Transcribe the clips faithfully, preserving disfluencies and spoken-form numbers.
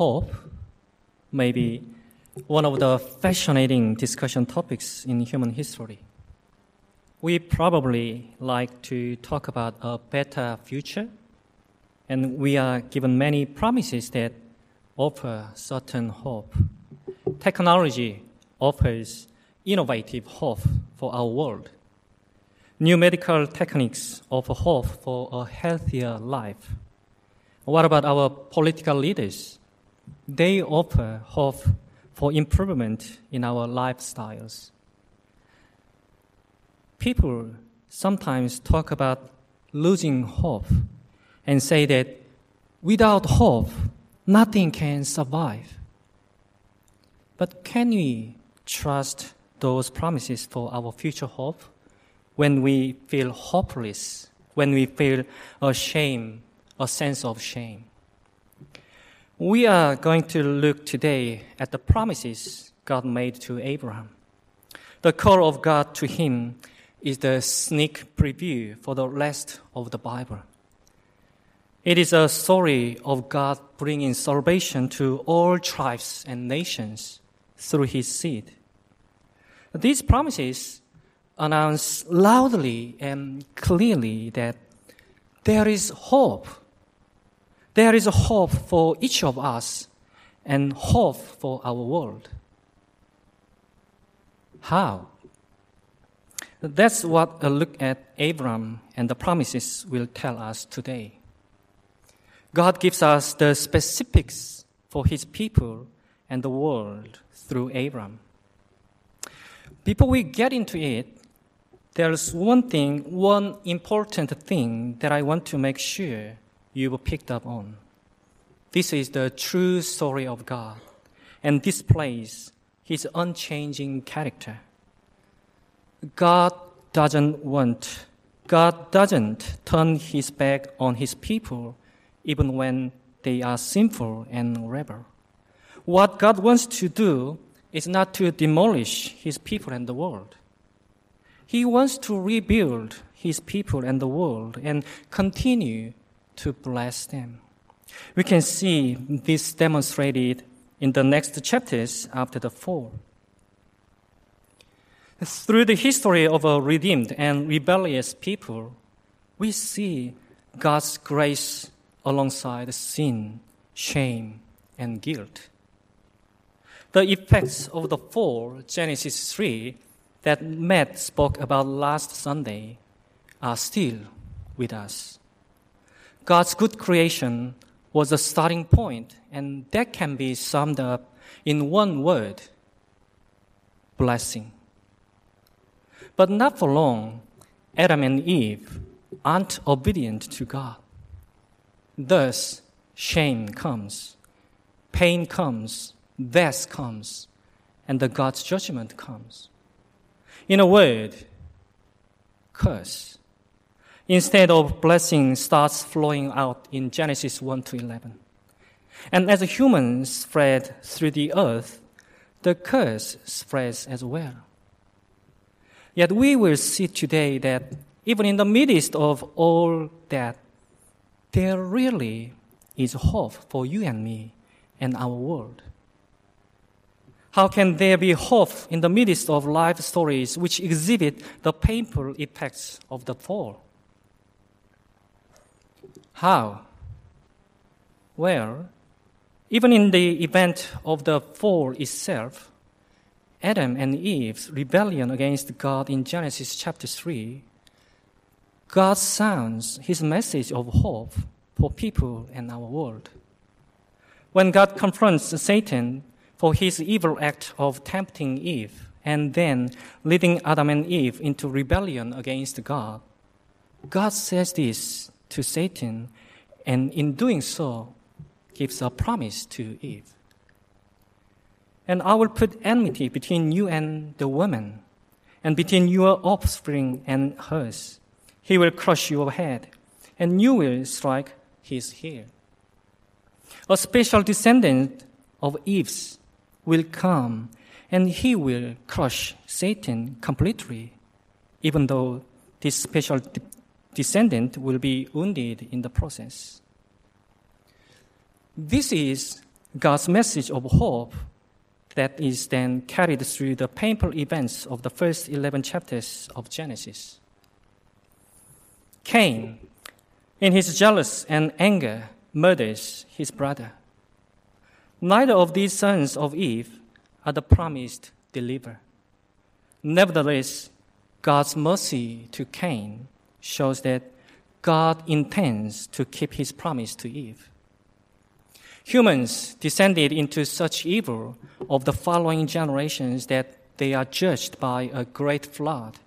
hope may be one of the fascinating discussion topics in human history. We probably like to talk about a better future, and we are given many promises that offer certain hope. Technology offers innovative hope for our world. New medical techniques offer hope for a healthier life. What about our political leaders? They offer hope for improvement in our lifestyles. People sometimes talk about losing hope and say that without hope, nothing can survive. But can we trust those promises for our future hope when we feel hopeless, when we feel a shame, a sense of shame? We are going to look today at the promises God made to Abraham. The call of God to him is the sneak preview for the rest of the Bible. It is a story of God bringing salvation to all tribes and nations through his seed. These promises announce loudly and clearly that there is hope. There is a hope for each of us and hope for our world. How? That's what a look at Abraham and the promises will tell us today. God gives us the specifics for his people and the world through Abraham. Before we get into it, there's one thing, one important thing that I want to make sure you were picked up on. This is the true story of God and displays his unchanging character. God doesn't want, God doesn't turn his back on his people even when they are sinful and rebel. What God wants to do is not to demolish his people and the world. He wants to rebuild his people and the world and continue to bless them. We can see this demonstrated in the next chapters after the fall. Through the history of a redeemed and rebellious people, we see God's grace alongside sin, shame, and guilt. The effects of the fall, Genesis three, that Matt spoke about last Sunday, are still with us. God's good creation was a starting point, and that can be summed up in one word: blessing. But not for long, Adam and Eve aren't obedient to God. Thus, shame comes, pain comes, death comes, and the God's judgment comes. In a word, curse. Instead of blessing starts flowing out in Genesis one to eleven. And as humans spread through the earth, the curse spreads as well. Yet we will see today that even in the midst of all that, there really is hope for you and me and our world. How can there be hope in the midst of life stories which exhibit the painful effects of the fall? How? Well, even in the event of the fall itself, Adam and Eve's rebellion against God in Genesis chapter three, God sounds his message of hope for people and our world. When God confronts Satan for his evil act of tempting Eve and then leading Adam and Eve into rebellion against God, God says this to Satan, and in doing so, gives a promise to Eve. And I will put enmity between you and the woman, and between your offspring and hers. He will crush your head, and you will strike his heel. A special descendant of Eve's will come, and he will crush Satan completely, even though this special de- descendant will be wounded in the process. This is God's message of hope that is then carried through the painful events of the first eleven chapters of Genesis. Cain, in his jealousy and anger, murders his brother. Neither of these sons of Eve are the promised deliverer. Nevertheless, God's mercy to Cain shows that God intends to keep his promise to Eve. Humans descended into such evil of the following generations that they are judged by a great flood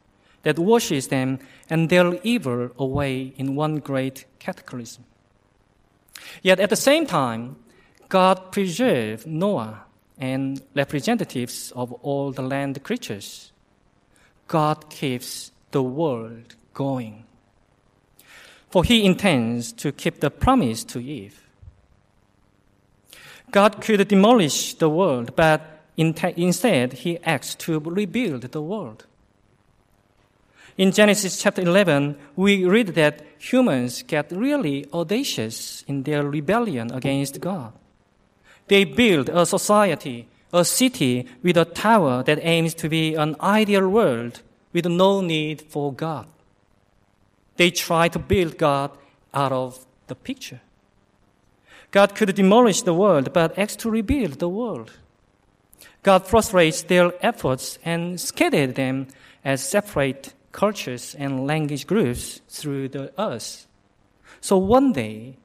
that washes them and their evil away in one great cataclysm. Yet at the same time, God preserved Noah and representatives of all the land creatures. God keeps the world going, for he intends to keep the promise to Eve. God could demolish the world, but instead he acts to rebuild the world. In Genesis chapter eleven, we read that humans get really audacious in their rebellion against God. They build a society, a city with a tower that aims to be an ideal world with no need for God. They try to build God out of the picture. God could demolish the world, but acts to rebuild the world. God frustrates their efforts and scatters them as separate cultures and language groups through the earth. So one day,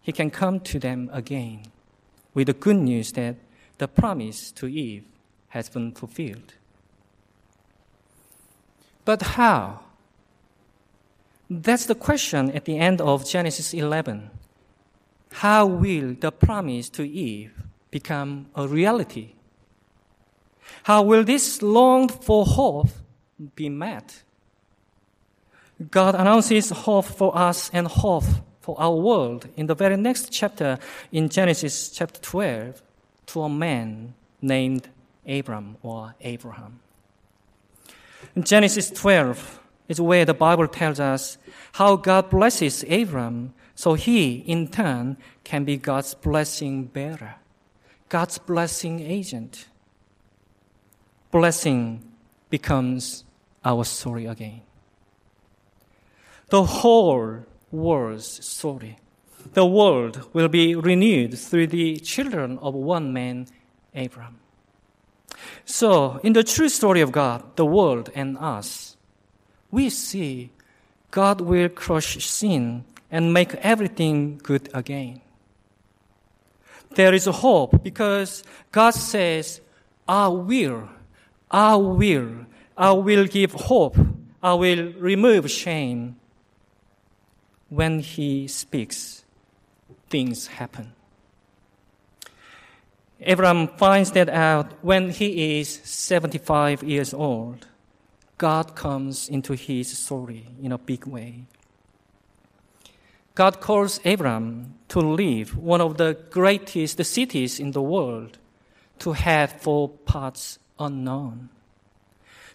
he can come to them again with the good news that the promise to Eve has been fulfilled. But how? That's the question at the end of Genesis eleven. How will the promise to Eve become a reality? How will this longed-for hope be met? God announces hope for us and hope for our world in the very next chapter in Genesis chapter twelve to a man named Abram or Abraham. In Genesis twelve is where the Bible tells us how God blesses Abram, so he, in turn, can be God's blessing bearer, God's blessing agent. Blessing becomes our story again. The whole world's story. The world will be renewed through the children of one man, Abram. So, in the true story of God, the world and us, we see God will crush sin and make everything good again. There is a hope because God says, I will, I will, I will give hope, I will remove shame. When he speaks, things happen. Abram finds that out when he is seventy-five years old. God comes into his story in a big way. God calls Abram to leave one of the greatest cities in the world to head for parts unknown.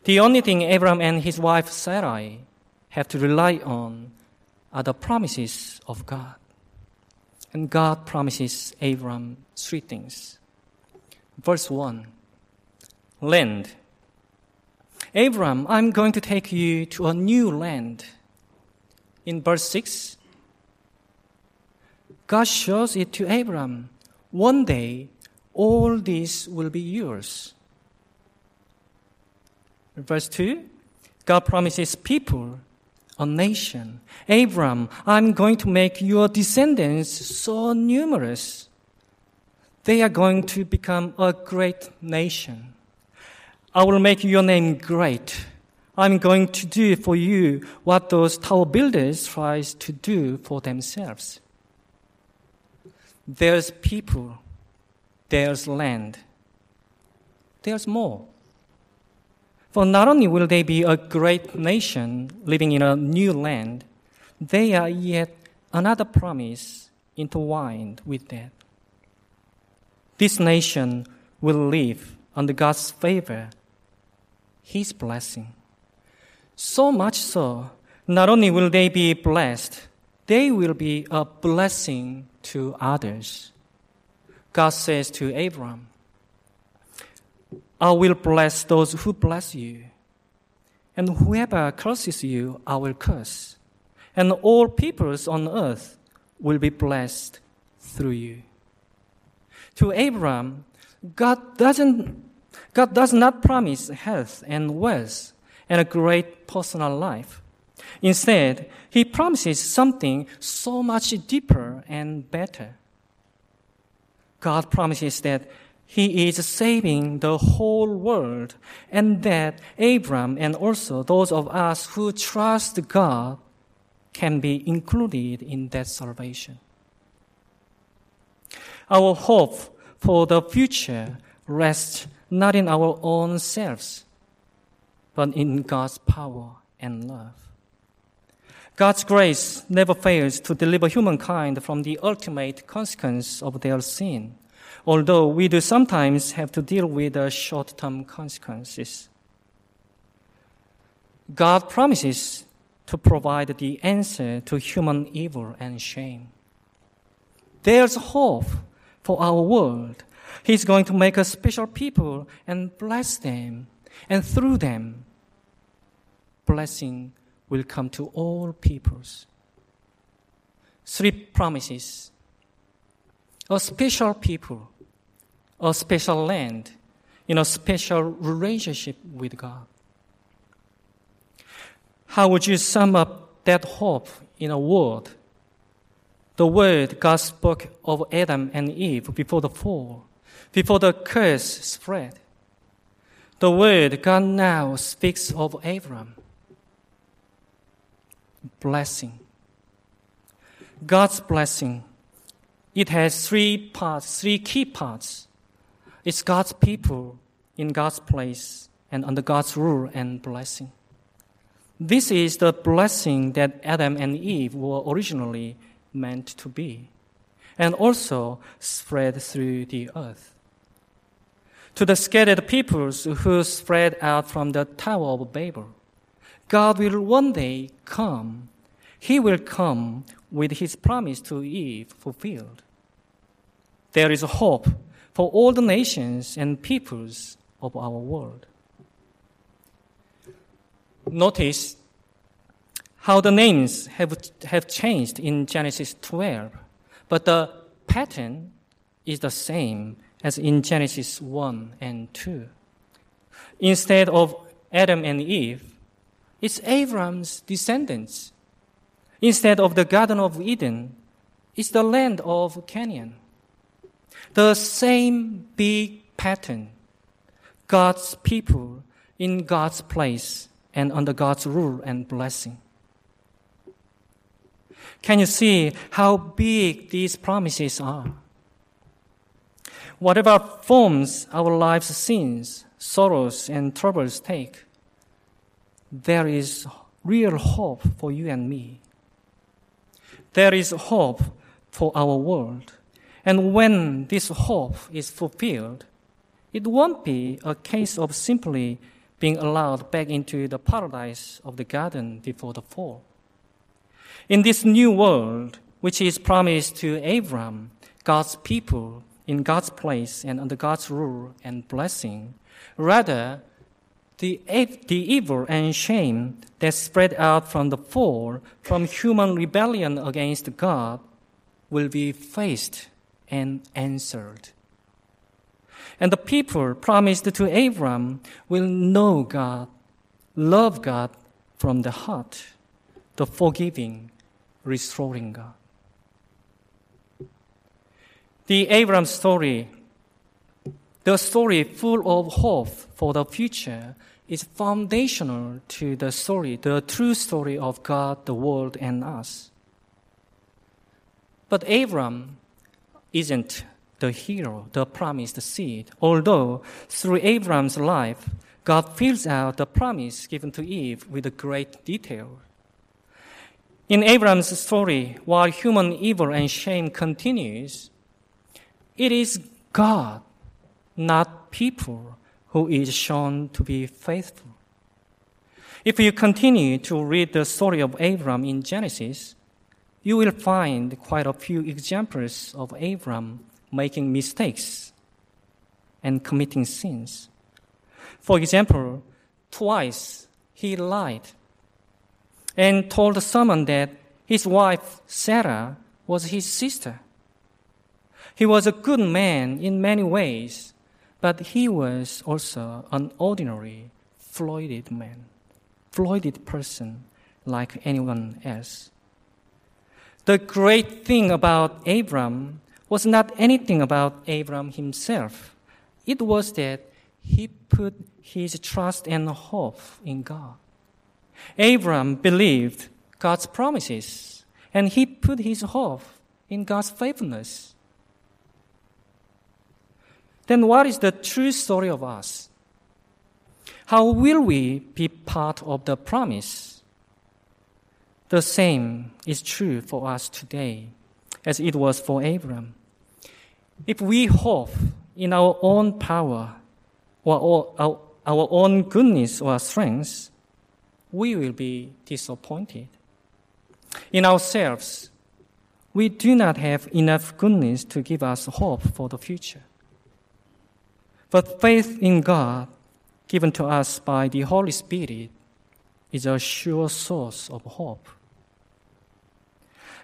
The only thing Abram and his wife Sarai have to rely on are the promises of God. And God promises Abram three things. Verse one, land. Abram, I'm going to take you to a new land. In verse six, God shows it to Abram. One day, all this will be yours. Verse two, God promises people, a nation. Abram, I'm going to make your descendants so numerous. They are going to become a great nation. I will make your name great. I'm going to do for you what those tower builders try to do for themselves. There's people, there's land, there's more. For not only will they be a great nation living in a new land, they are yet another promise intertwined with that. This nation will live under God's favor, his blessing. So much so, not only will they be blessed, they will be a blessing to others. God says to Abraham, I will bless those who bless you, and whoever curses you, I will curse, and all peoples on earth will be blessed through you. To Abraham, God doesn't, God does not promise health and wealth and a great personal life. Instead, he promises something so much deeper and better. God promises that he is saving the whole world, and that Abraham and also those of us who trust God can be included in that salvation. Our hope for the future rests not in our own selves, but in God's power and love. God's grace never fails to deliver humankind from the ultimate consequence of their sin, although we do sometimes have to deal with the short-term consequences. God promises to provide the answer to human evil and shame. There's hope for our world. He's going to make a special people and bless them, and through them, blessing will come to all peoples. Three promises: a special people, a special land, in a special relationship with God. How would you sum up that hope in a word? The word God spoke of Adam and Eve before the fall, before the curse spread. The word God now speaks of Abraham. Blessing. God's blessing. It has three parts, three key parts. It's God's people in God's place and under God's rule and blessing. This is the blessing that Adam and Eve were originally meant to be, and also spread through the earth. To the scattered peoples who spread out from the Tower of Babel, God will one day come. He will come with his promise to Eve fulfilled. There is hope for all the nations and peoples of our world. Notice how the names have, have changed in Genesis twelve, but the pattern is the same as in Genesis one and two. Instead of Adam and Eve, it's Abraham's descendants. Instead of the Garden of Eden, it's the land of Canaan. The same big pattern, God's people in God's place and under God's rule and blessing. Can you see how big these promises are? Whatever forms our life's sins, sorrows, and troubles take, there is real hope for you and me. There is hope for our world. And when this hope is fulfilled, it won't be a case of simply being allowed back into the paradise of the garden before the fall. In this new world, which is promised to Abraham, God's people, in God's place and under God's rule and blessing, rather, the, the evil and shame that spread out from the fall, from human rebellion against God, will be faced and answered. And the people promised to Abraham will know God, love God from the heart, the forgiving, restoring God. The Abraham story, the story full of hope for the future, is foundational to the story, the true story of God, the world, and us. But Abraham isn't the hero, the promised seed, although through Abraham's life, God fills out the promise given to Eve with great detail. In Abraham's story, while human evil and shame continues, it is God, not people, who is shown to be faithful. If you continue to read the story of Abraham in Genesis, you will find quite a few examples of Abraham making mistakes and committing sins. For example, twice he lied and told someone that his wife Sarah was his sister. He was a good man in many ways, but he was also an ordinary, flawed man, flawed person like anyone else. The great thing about Abraham was not anything about Abraham himself. It was that he put his trust and hope in God. Abraham believed God's promises, and he put his hope in God's faithfulness. Then what is the true story of us? How will we be part of the promise? The same is true for us today as it was for Abraham. If we hope in our own power or our, our own goodness or strength, we will be disappointed. In ourselves, we do not have enough goodness to give us hope for the future. But faith in God, given to us by the Holy Spirit, is a sure source of hope.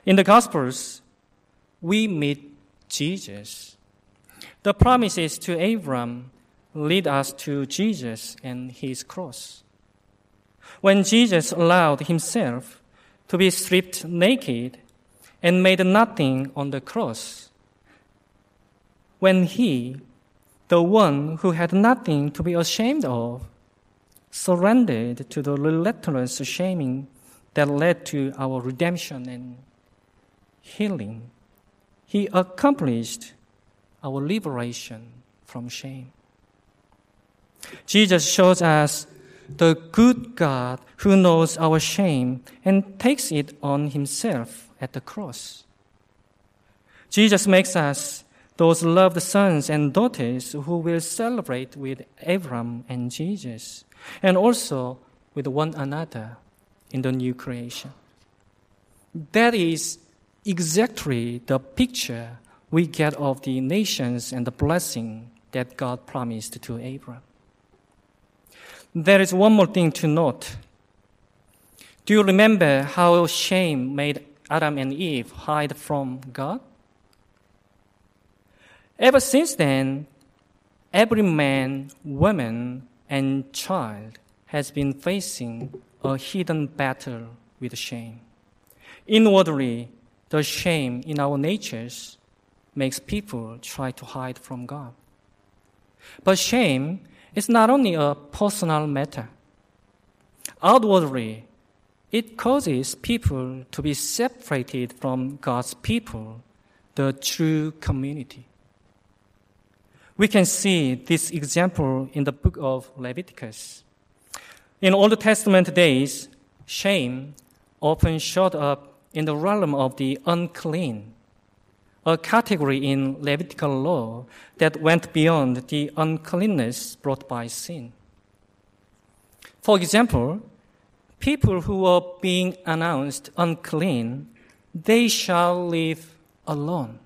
In the Gospels, we meet Jesus. The promises to Abraham lead us to Jesus and his cross. When Jesus allowed himself to be stripped naked and made nothing on the cross, when he, the one who had nothing to be ashamed of, surrendered to the relentless shaming that led to our redemption and healing, he accomplished our liberation from shame. Jesus shows us the good God who knows our shame and takes it on himself at the cross. Jesus makes us those loved sons and daughters who will celebrate with Abraham and Jesus, and also with one another in the new creation. That is exactly the picture we get of the nations and the blessing that God promised to Abraham. There is one more thing to note. Do you remember how shame made Adam and Eve hide from God? Ever since then, every man, woman, and child has been facing a hidden battle with shame. Inwardly, the shame in our natures makes people try to hide from God. But shame is not only a personal matter. Outwardly, it causes people to be separated from God's people, the true community. We can see this example in the book of Leviticus. In Old Testament days, shame often showed up in the realm of the unclean, a category in Levitical law that went beyond the uncleanness brought by sin. For example, people who were being announced unclean, they shall live alone.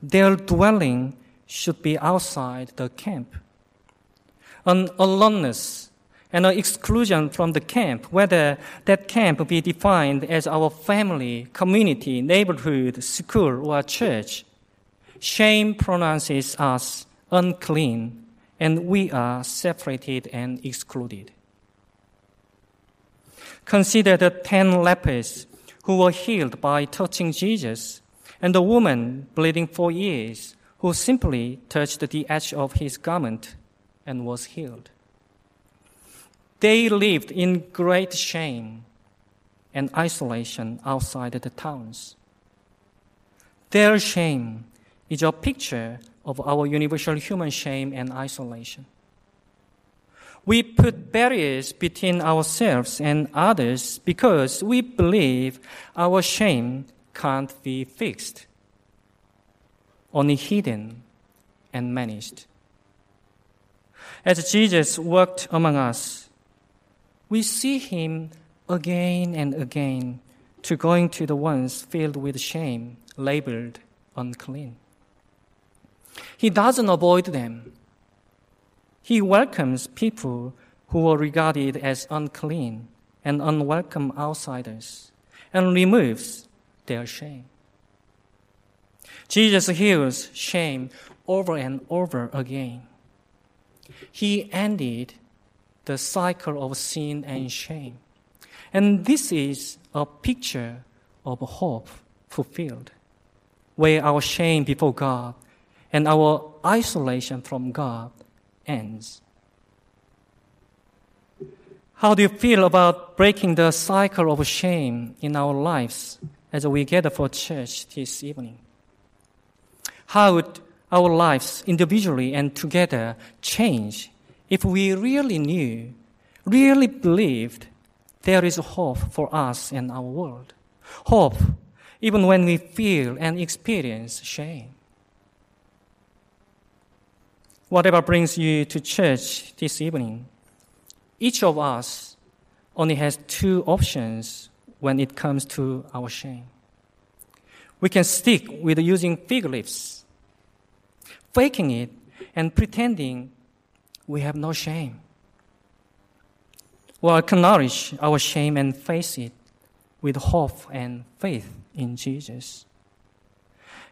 Their dwelling should be outside the camp. An aloneness and an exclusion from the camp, whether that camp be defined as our family, community, neighborhood, school, or church, shame pronounces us unclean, and we are separated and excluded. Consider the ten lepers who were healed by touching Jesus, and the woman bleeding for years, who simply touched the edge of his garment and was healed. They lived in great shame and isolation outside the towns. Their shame is a picture of our universal human shame and isolation. We put barriers between ourselves and others because we believe our shame can't be fixed, only hidden and managed. As Jesus walked among us, we see him again and again to going to the ones filled with shame, labeled unclean. He doesn't avoid them. He welcomes people who are regarded as unclean and unwelcome outsiders and removes their shame. Jesus heals shame over and over again. He ended the cycle of sin and shame. And this is a picture of hope fulfilled, where our shame before God and our isolation from God ends. How do you feel about breaking the cycle of shame in our lives as we gather for church this evening? How would our lives individually and together change if we really knew, really believed there is hope for us and our world? Hope even when we feel and experience shame. Whatever brings you to church this evening, each of us only has two options when it comes to our shame. We can stick with using fig leaves, faking it, and pretending we have no shame. Or acknowledge our shame and face it with hope and faith in Jesus.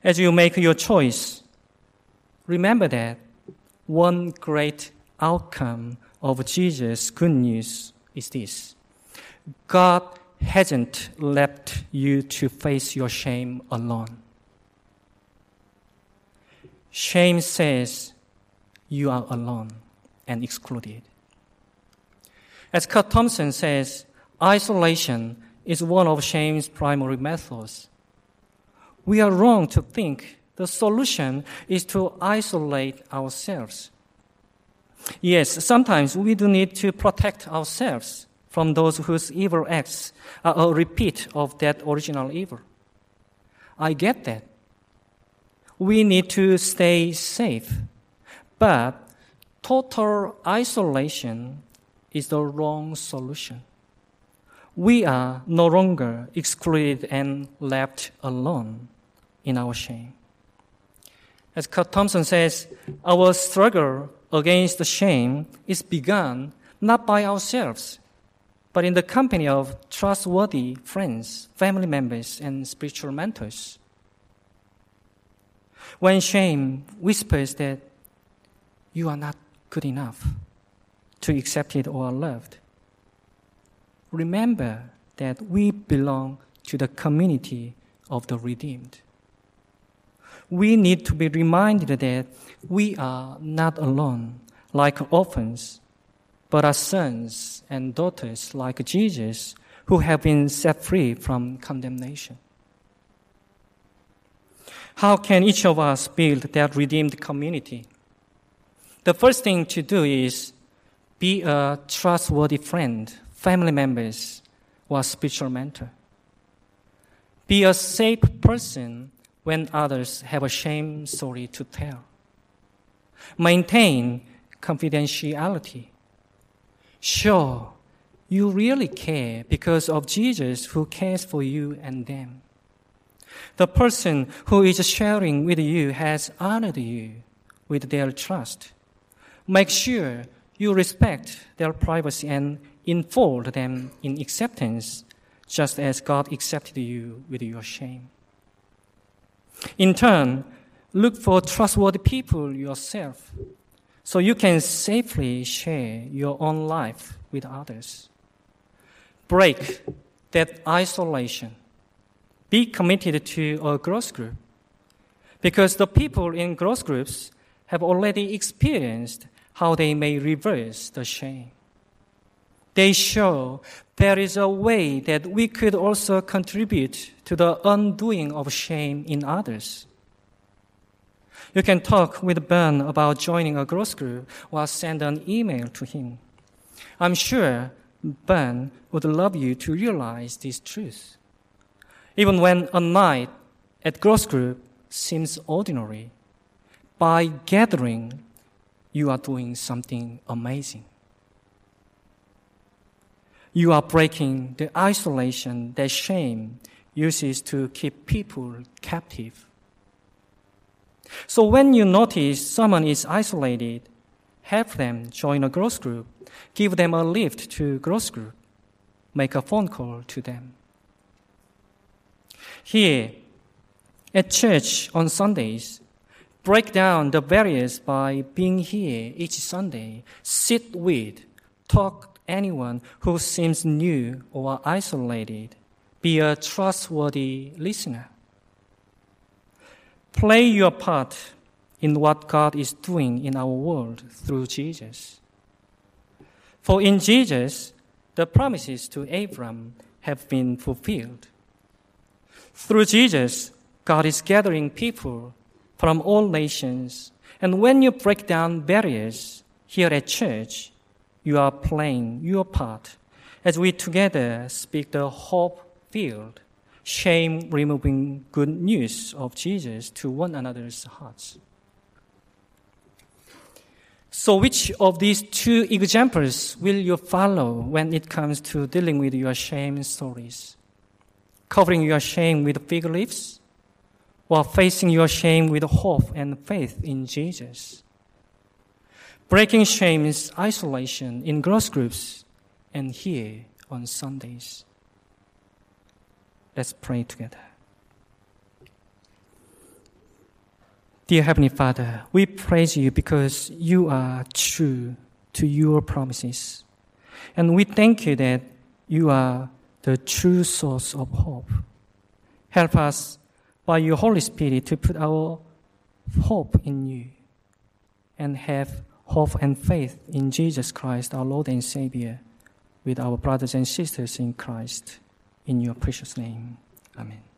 As you make your choice, remember that one great outcome of Jesus' good news is this: God hasn't left you to face your shame alone. Shame says you are alone and excluded. As Curt Thompson says, isolation is one of shame's primary methods. We are wrong to think the solution is to isolate ourselves. Yes, sometimes we do need to protect ourselves from those whose evil acts are a repeat of that original evil. I get that. We need to stay safe, but total isolation is the wrong solution. We are no longer excluded and left alone in our shame. As Kurt Thompson says, our struggle against the shame is begun not by ourselves, but in the company of trustworthy friends, family members, and spiritual mentors. When shame whispers that you are not good enough to be accepted or loved, remember that we belong to the community of the redeemed. We need to be reminded that we are not alone like orphans, but are sons and daughters like Jesus who have been set free from condemnation. How can each of us build that redeemed community? The first thing to do is be a trustworthy friend, family members, or spiritual mentor. Be a safe person when others have a shame story to tell. Maintain confidentiality. Sure, you really care because of Jesus who cares for you and them. The person who is sharing with you has honored you with their trust. Make sure you respect their privacy and involve them in acceptance, just as God accepted you with your shame. In turn, look for trustworthy people yourself, so you can safely share your own life with others. Break that isolation. Be committed to a growth group, because the people in growth groups have already experienced how they may reverse the shame. They show there is a way that we could also contribute to the undoing of shame in others. You can talk with Ben about joining a growth group or send an email to him. I'm sure Ben would love you to realize this truth. Even when a night at growth group seems ordinary, by gathering, you are doing something amazing. You are breaking the isolation that shame uses to keep people captive. So when you notice someone is isolated, help them join a growth group. Give them a lift to growth group. Make a phone call to them. Here, at church on Sundays, break down the barriers by being here each Sunday. Sit with, talk to anyone who seems new or isolated. Be a trustworthy listener. Play your part in what God is doing in our world through Jesus. For in Jesus, the promises to Abraham have been fulfilled. Through Jesus, God is gathering people from all nations. And when you break down barriers here at church, you are playing your part as we together speak the hope-filled, shame-removing good news of Jesus to one another's hearts. So which of these two examples will you follow when it comes to dealing with your shame stories? Covering your shame with fig leaves, or facing your shame with hope and faith in Jesus? Breaking shame is isolation in growth groups and here on Sundays. Let's pray together. Dear Heavenly Father, we praise you because you are true to your promises. And we thank you that you are the true source of hope. Help us by your Holy Spirit to put our hope in you and have hope and faith in Jesus Christ, our Lord and Savior, with our brothers and sisters in Christ. In your precious name. Amen.